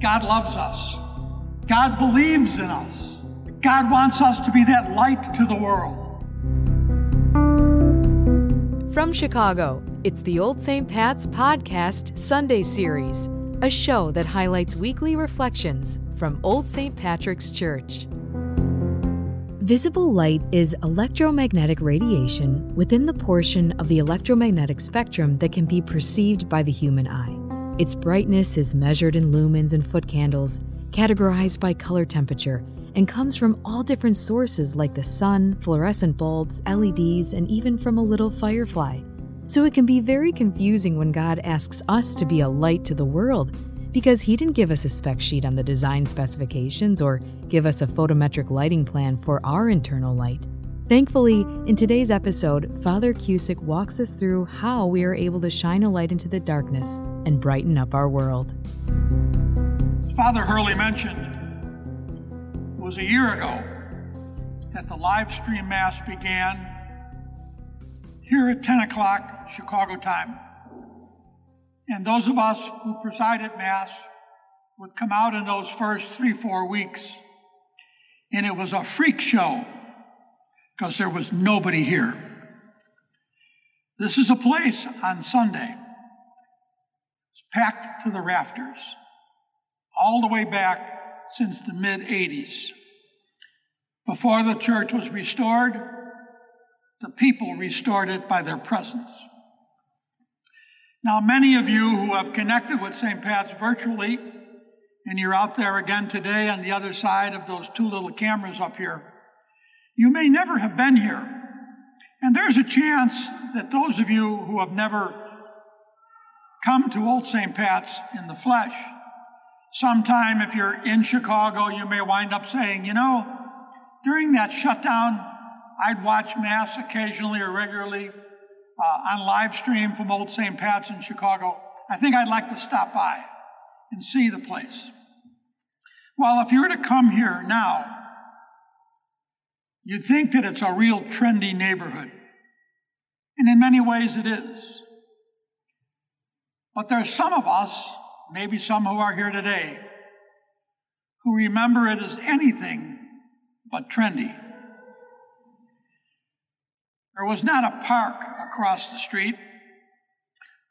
God loves us. God believes in us. God wants us to be that light to the world. From Chicago, it's the Old St. Pat's Podcast Sunday Series, a show that highlights weekly reflections from Old St. Patrick's Church. Visible light is electromagnetic radiation within the portion of the electromagnetic spectrum that can be perceived by the human eye. Its brightness is measured in lumens and foot-candles, categorized by color temperature, and comes from all different sources like the sun, fluorescent bulbs, LEDs, and even from a little firefly. So it can be very confusing when God asks us to be a light to the world, because He didn't give us a spec sheet on the design specifications or give us a photometric lighting plan for our internal light. Thankfully, in today's episode, Father Cusick walks us through how we are able to shine a light into the darkness and brighten up our world. Father Hurley mentioned it was a year ago that the live stream Mass began here at 10 o'clock Chicago time. And those of us who preside at Mass would come out in those first 3-4 weeks. And it was a freak show, because there was nobody here. This is a place on Sunday. It's packed to the rafters, all the way back since the mid-'80s. Before the church was restored, the people restored it by their presence. Now, many of you who have connected with St. Pat's virtually, and you're out there again today on the other side of those two little cameras up here, you may never have been here. And there's a chance that those of you who have never come to Old St. Pat's in the flesh, sometime if you're in Chicago, you may wind up saying, you know, during that shutdown, I'd watch Mass occasionally or regularly on live stream from Old St. Pat's in Chicago. I think I'd like to stop by and see the place. Well, if you were to come here now, you'd think that it's a real trendy neighborhood, and in many ways it is. But there's some of us, maybe some who are here today, who remember it as anything but trendy. There was not a park across the street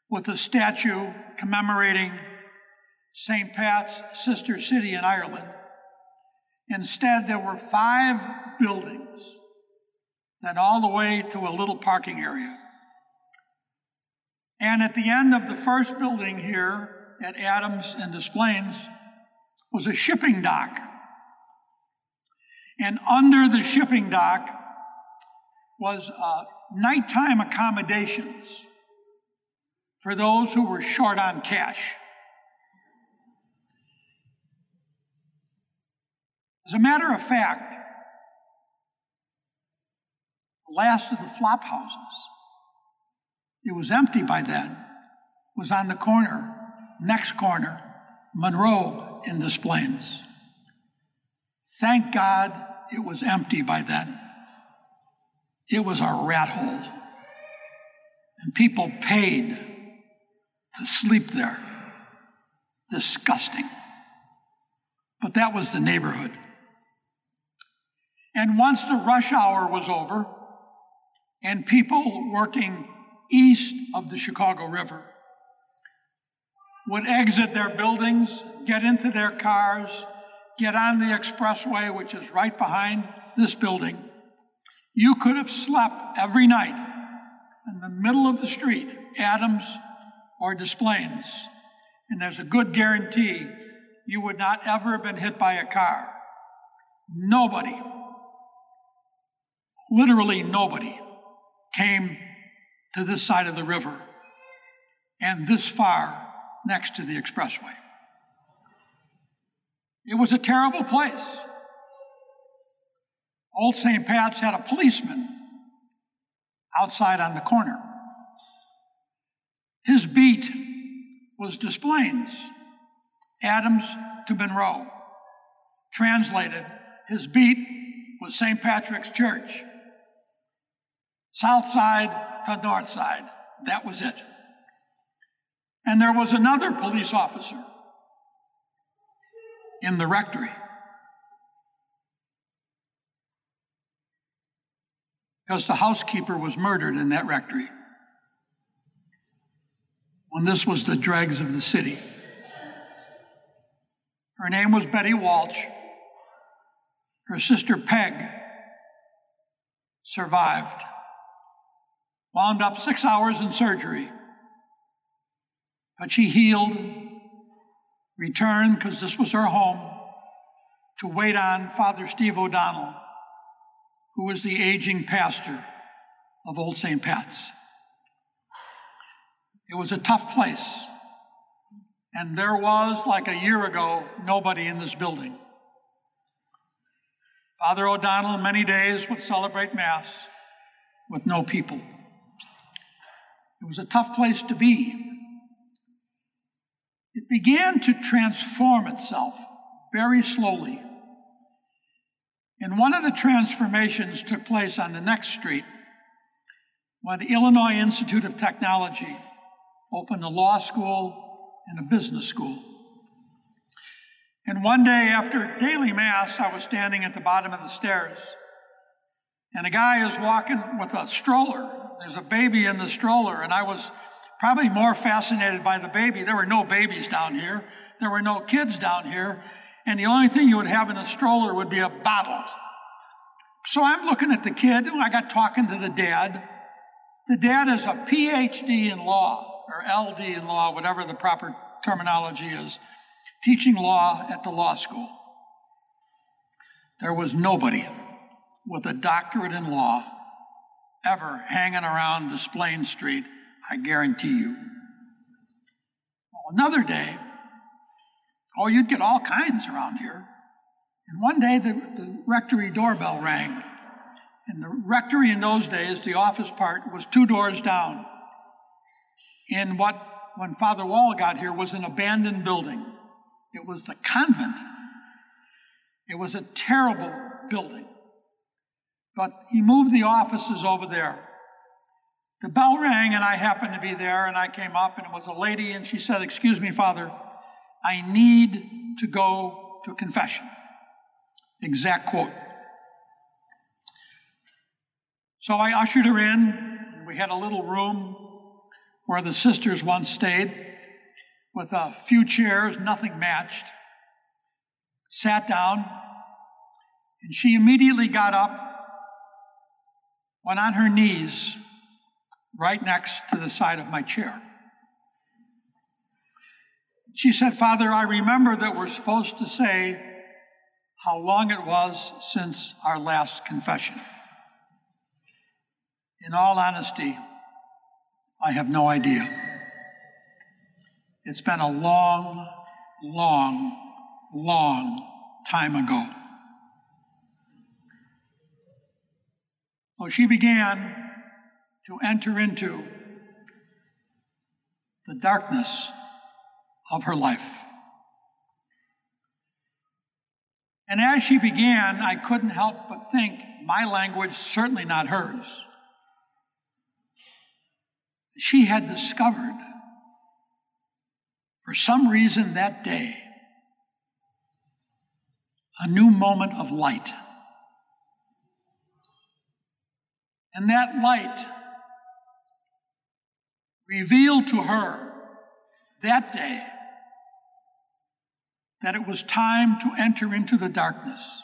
with a statue commemorating St. Pat's sister city in Ireland. Instead, there were 5 buildings, then all the way to a little parking area. And at the end of the first building here at Adams and Des Plaines was a shipping dock. And under the shipping dock was nighttime accommodations for those who were short on cash. As a matter of fact, the last of the flop houses, it was empty by then, was on the corner, next corner, Monroe in Des Plaines. Thank God it was empty by then. It was a rat hole, and people paid to sleep there. Disgusting. But that was the neighborhood. And once the rush hour was over, and people working east of the Chicago River would exit their buildings, get into their cars, get on the expressway, which is right behind this building, you could have slept every night in the middle of the street, Adams or Des Plaines, and there's a good guarantee you would not ever have been hit by a car. Nobody. Literally nobody came to this side of the river and this far next to the expressway. It was a terrible place. Old St. Pat's had a policeman outside on the corner. His beat was Des Plaines, Adams to Monroe. Translated, his beat was St. Patrick's Church. South side to north side, that was it. And there was another police officer in the rectory. Because the housekeeper was murdered in that rectory when this was the dregs of the city. Her name was Betty Walsh. Her sister Peg survived, wound up 6 hours in surgery, but she healed, returned, because this was her home, to wait on Father Steve O'Donnell, who was the aging pastor of Old St. Pat's. It was a tough place, and there was, like a year ago, nobody in this building. Father O'Donnell, many days, would celebrate Mass with no people. It was a tough place to be. It began to transform itself very slowly. And one of the transformations took place on the next street when the Illinois Institute of Technology opened a law school and a business school. And one day after daily Mass, I was standing at the bottom of the stairs, and a guy is walking with a stroller. There's a baby in the stroller, and I was probably more fascinated by the baby. There were no babies down here. There were no kids down here. And the only thing you would have in a stroller would be a bottle. So I'm looking at the kid, and I got talking to the dad. The dad is a PhD in law, or LD in law, whatever the proper terminology is, teaching law at the law school. There was nobody with a doctorate in law ever hanging around Desplaines Street, I guarantee you. Well, another day, oh, you'd get all kinds around here. And one day, the rectory doorbell rang. And the rectory in those days, the office part, was 2 doors down in what, when Father Wall got here, was an abandoned building. It was the convent. It was a terrible building. But he moved the offices over there. The bell rang, and I happened to be there, and I came up, and it was a lady, and she said, "Excuse me, Father, I need to go to confession." Exact quote. So I ushered her in, and we had a little room where the sisters once stayed with a few chairs, nothing matched. Sat down, and she immediately got up, went on her knees right next to the side of my chair. She said, "Father, I remember that we're supposed to say how long it was since our last confession. In all honesty, I have no idea. It's been a long, long, long time ago." So she began to enter into the darkness of her life. And as she began, I couldn't help but think, my language, certainly not hers. She had discovered, for some reason that day, a new moment of light. And that light revealed to her that day that it was time to enter into the darkness,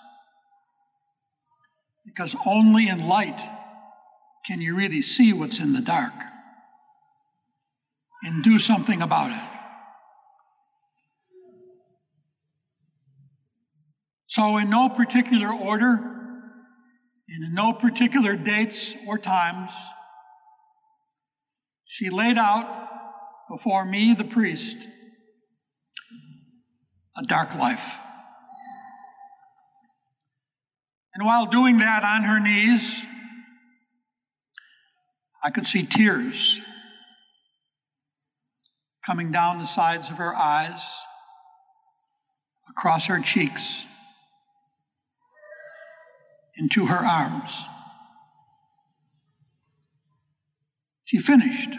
because only in light can you really see what's in the dark and do something about it. So in no particular order, and in no particular dates or times, she laid out before me, the priest, a dark life. And while doing that on her knees, I could see tears coming down the sides of her eyes, across her cheeks, into her arms. She finished.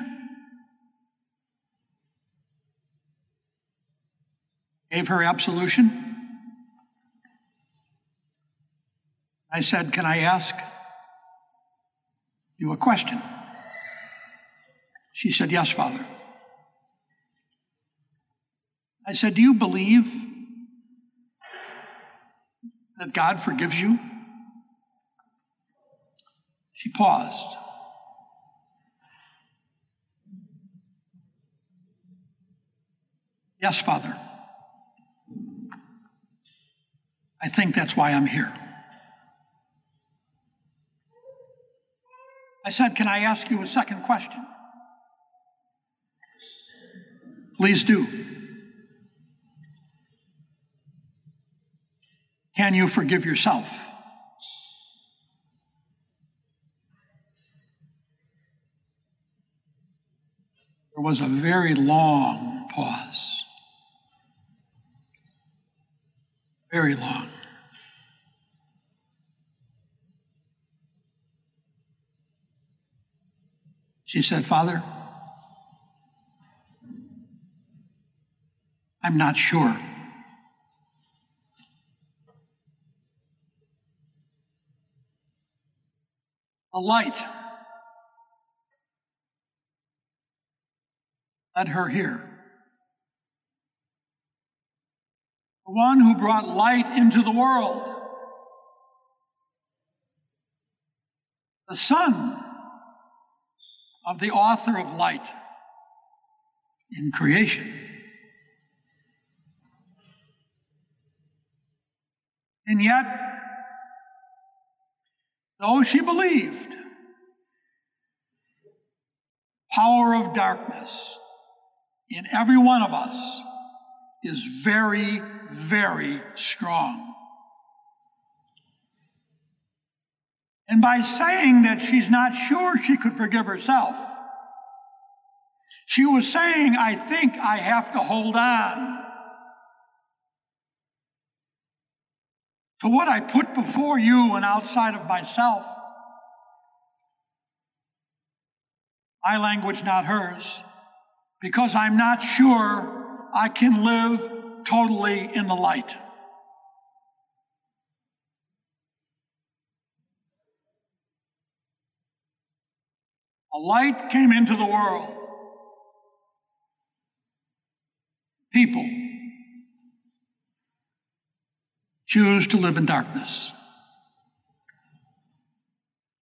Gave her absolution. I said, can I ask you a question? She said, yes, Father. I said, do you believe that God forgives you? She paused. Yes, Father. I think that's why I'm here. I said, can I ask you a second question? Please do. Can you forgive yourself? There was a very long pause. Very long. She said, Father, I'm not sure. A light led her here. The one who brought light into the world. The son of the author of light in creation. And yet, though she believed, power of darkness in every one of us is very, very strong. And by saying that she's not sure she could forgive herself, she was saying, I think I have to hold on to what I put before you and outside of myself. My language, not hers, because I'm not sure I can live totally in the light. A light came into the world. People choose to live in darkness.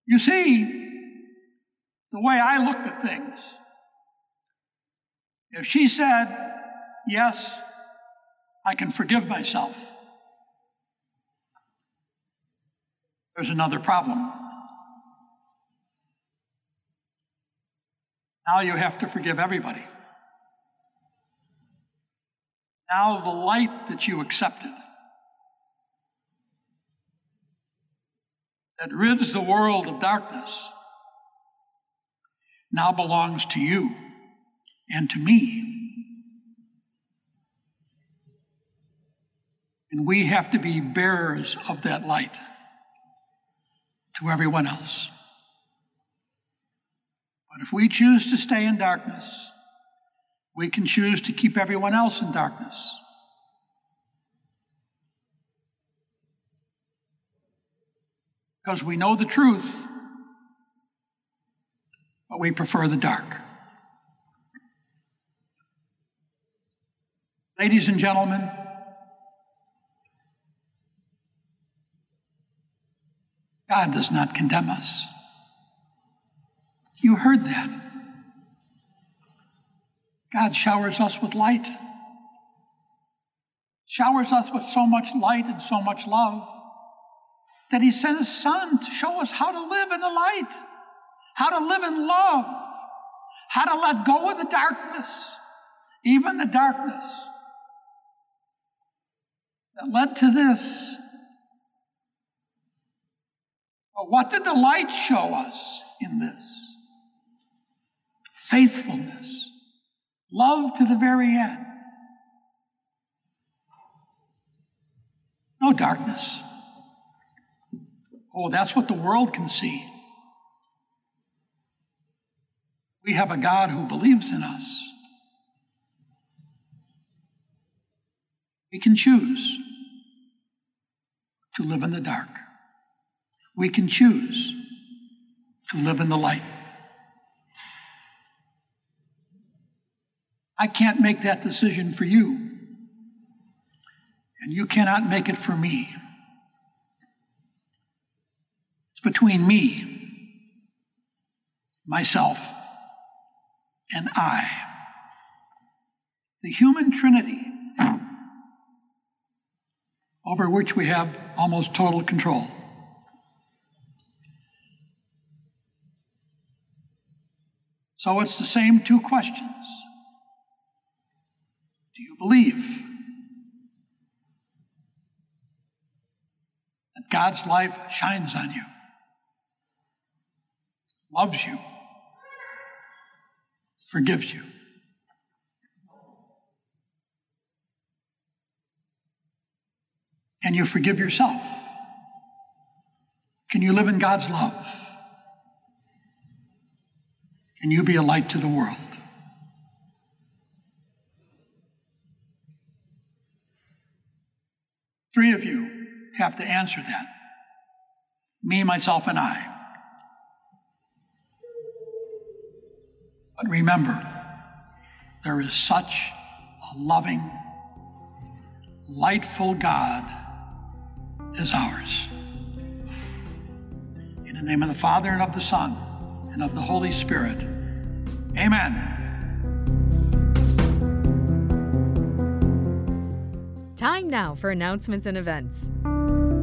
You see, the way I looked at things, if she said, yes, I can forgive myself, there's another problem. Now you have to forgive everybody. Now the light that you accepted, that rids the world of darkness, now belongs to you and to me. And we have to be bearers of that light to everyone else. But if we choose to stay in darkness, we can choose to keep everyone else in darkness. Because we know the truth, but we prefer the dark. Ladies and gentlemen, God does not condemn us. You heard that. God showers us with light. Showers us with so much light and so much love that he sent his son to show us how to live in the light, how to live in love, how to let go of the darkness, even the darkness that led to this. But what did the light show us in this? Faithfulness, love to the very end. No darkness. Oh, that's what the world can see. We have a God who believes in us. We can choose to live in the dark. We can choose to live in the light. I can't make that decision for you, and you cannot make it for me. It's between me, myself, and I. The human trinity over which we have almost total control. So it's the same two questions. Do you believe that God's life shines on you, loves you, forgives you? Can you forgive yourself? Can you live in God's love? Can you be a light to the world? Three of you have to answer that. Me, myself, and I. But remember, there is such a loving, lightful God is ours. In the name of the Father, and of the Son, and of the Holy Spirit. Amen. Time now for announcements and events.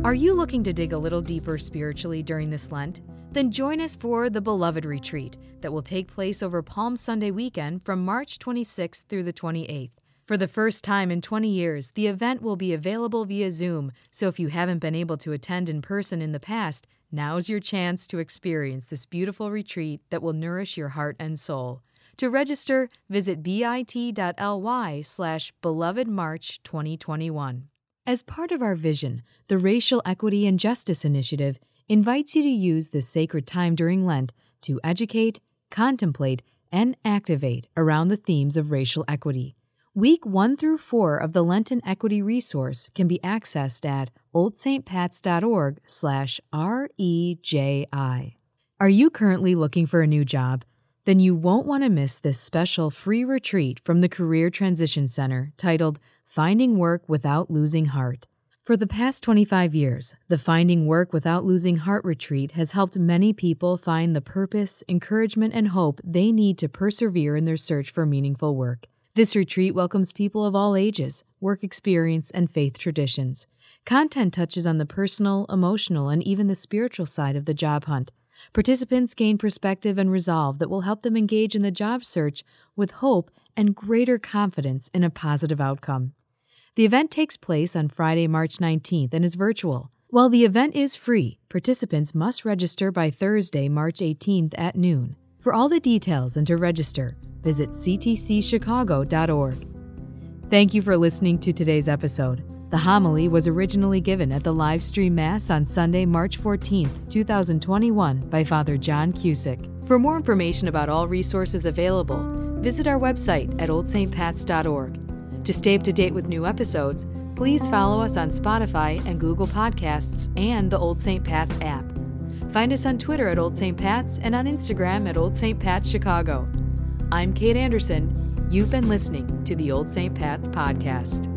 Are you looking to dig a little deeper spiritually during this Lent? Then join us for the Beloved Retreat that will take place over Palm Sunday weekend from March 26th through the 28th. For the first time in 20 years, the event will be available via Zoom, so if you haven't been able to attend in person in the past, now's your chance to experience this beautiful retreat that will nourish your heart and soul. To register, visit bit.ly/belovedmarch2021. As part of our vision, the Racial Equity and Justice Initiative invites you to use this sacred time during Lent to educate, contemplate, and activate around the themes of racial equity. Week 1 through 4 of the Lenten Equity Resource can be accessed at oldstpats.org/REJI. Are you currently looking for a new job? Then you won't want to miss this special free retreat from the Career Transition Center titled Finding Work Without Losing Heart. For the past 25 years, the Finding Work Without Losing Heart retreat has helped many people find the purpose, encouragement, and hope they need to persevere in their search for meaningful work. This retreat welcomes people of all ages, work experience, and faith traditions. Content touches on the personal, emotional, and even the spiritual side of the job hunt. Participants gain perspective and resolve that will help them engage in the job search with hope and greater confidence in a positive outcome. The event takes place on Friday, March 19th and is virtual. While the event is free, participants must register by Thursday, March 18th at noon. For all the details and to register, visit ctcchicago.org. Thank you for listening to today's episode. The homily was originally given at the live stream Mass on Sunday, March 14, 2021, by Father John Cusick. For more information about all resources available, visit our website at oldstpats.org. To stay up to date with new episodes, please follow us on Spotify and Google Podcasts and the Old St. Pat's app. Find us on Twitter at Old St. Pat's and on Instagram at Old St. Pat's Chicago. I'm Kate Anderson. You've been listening to the Old St. Pat's Podcast.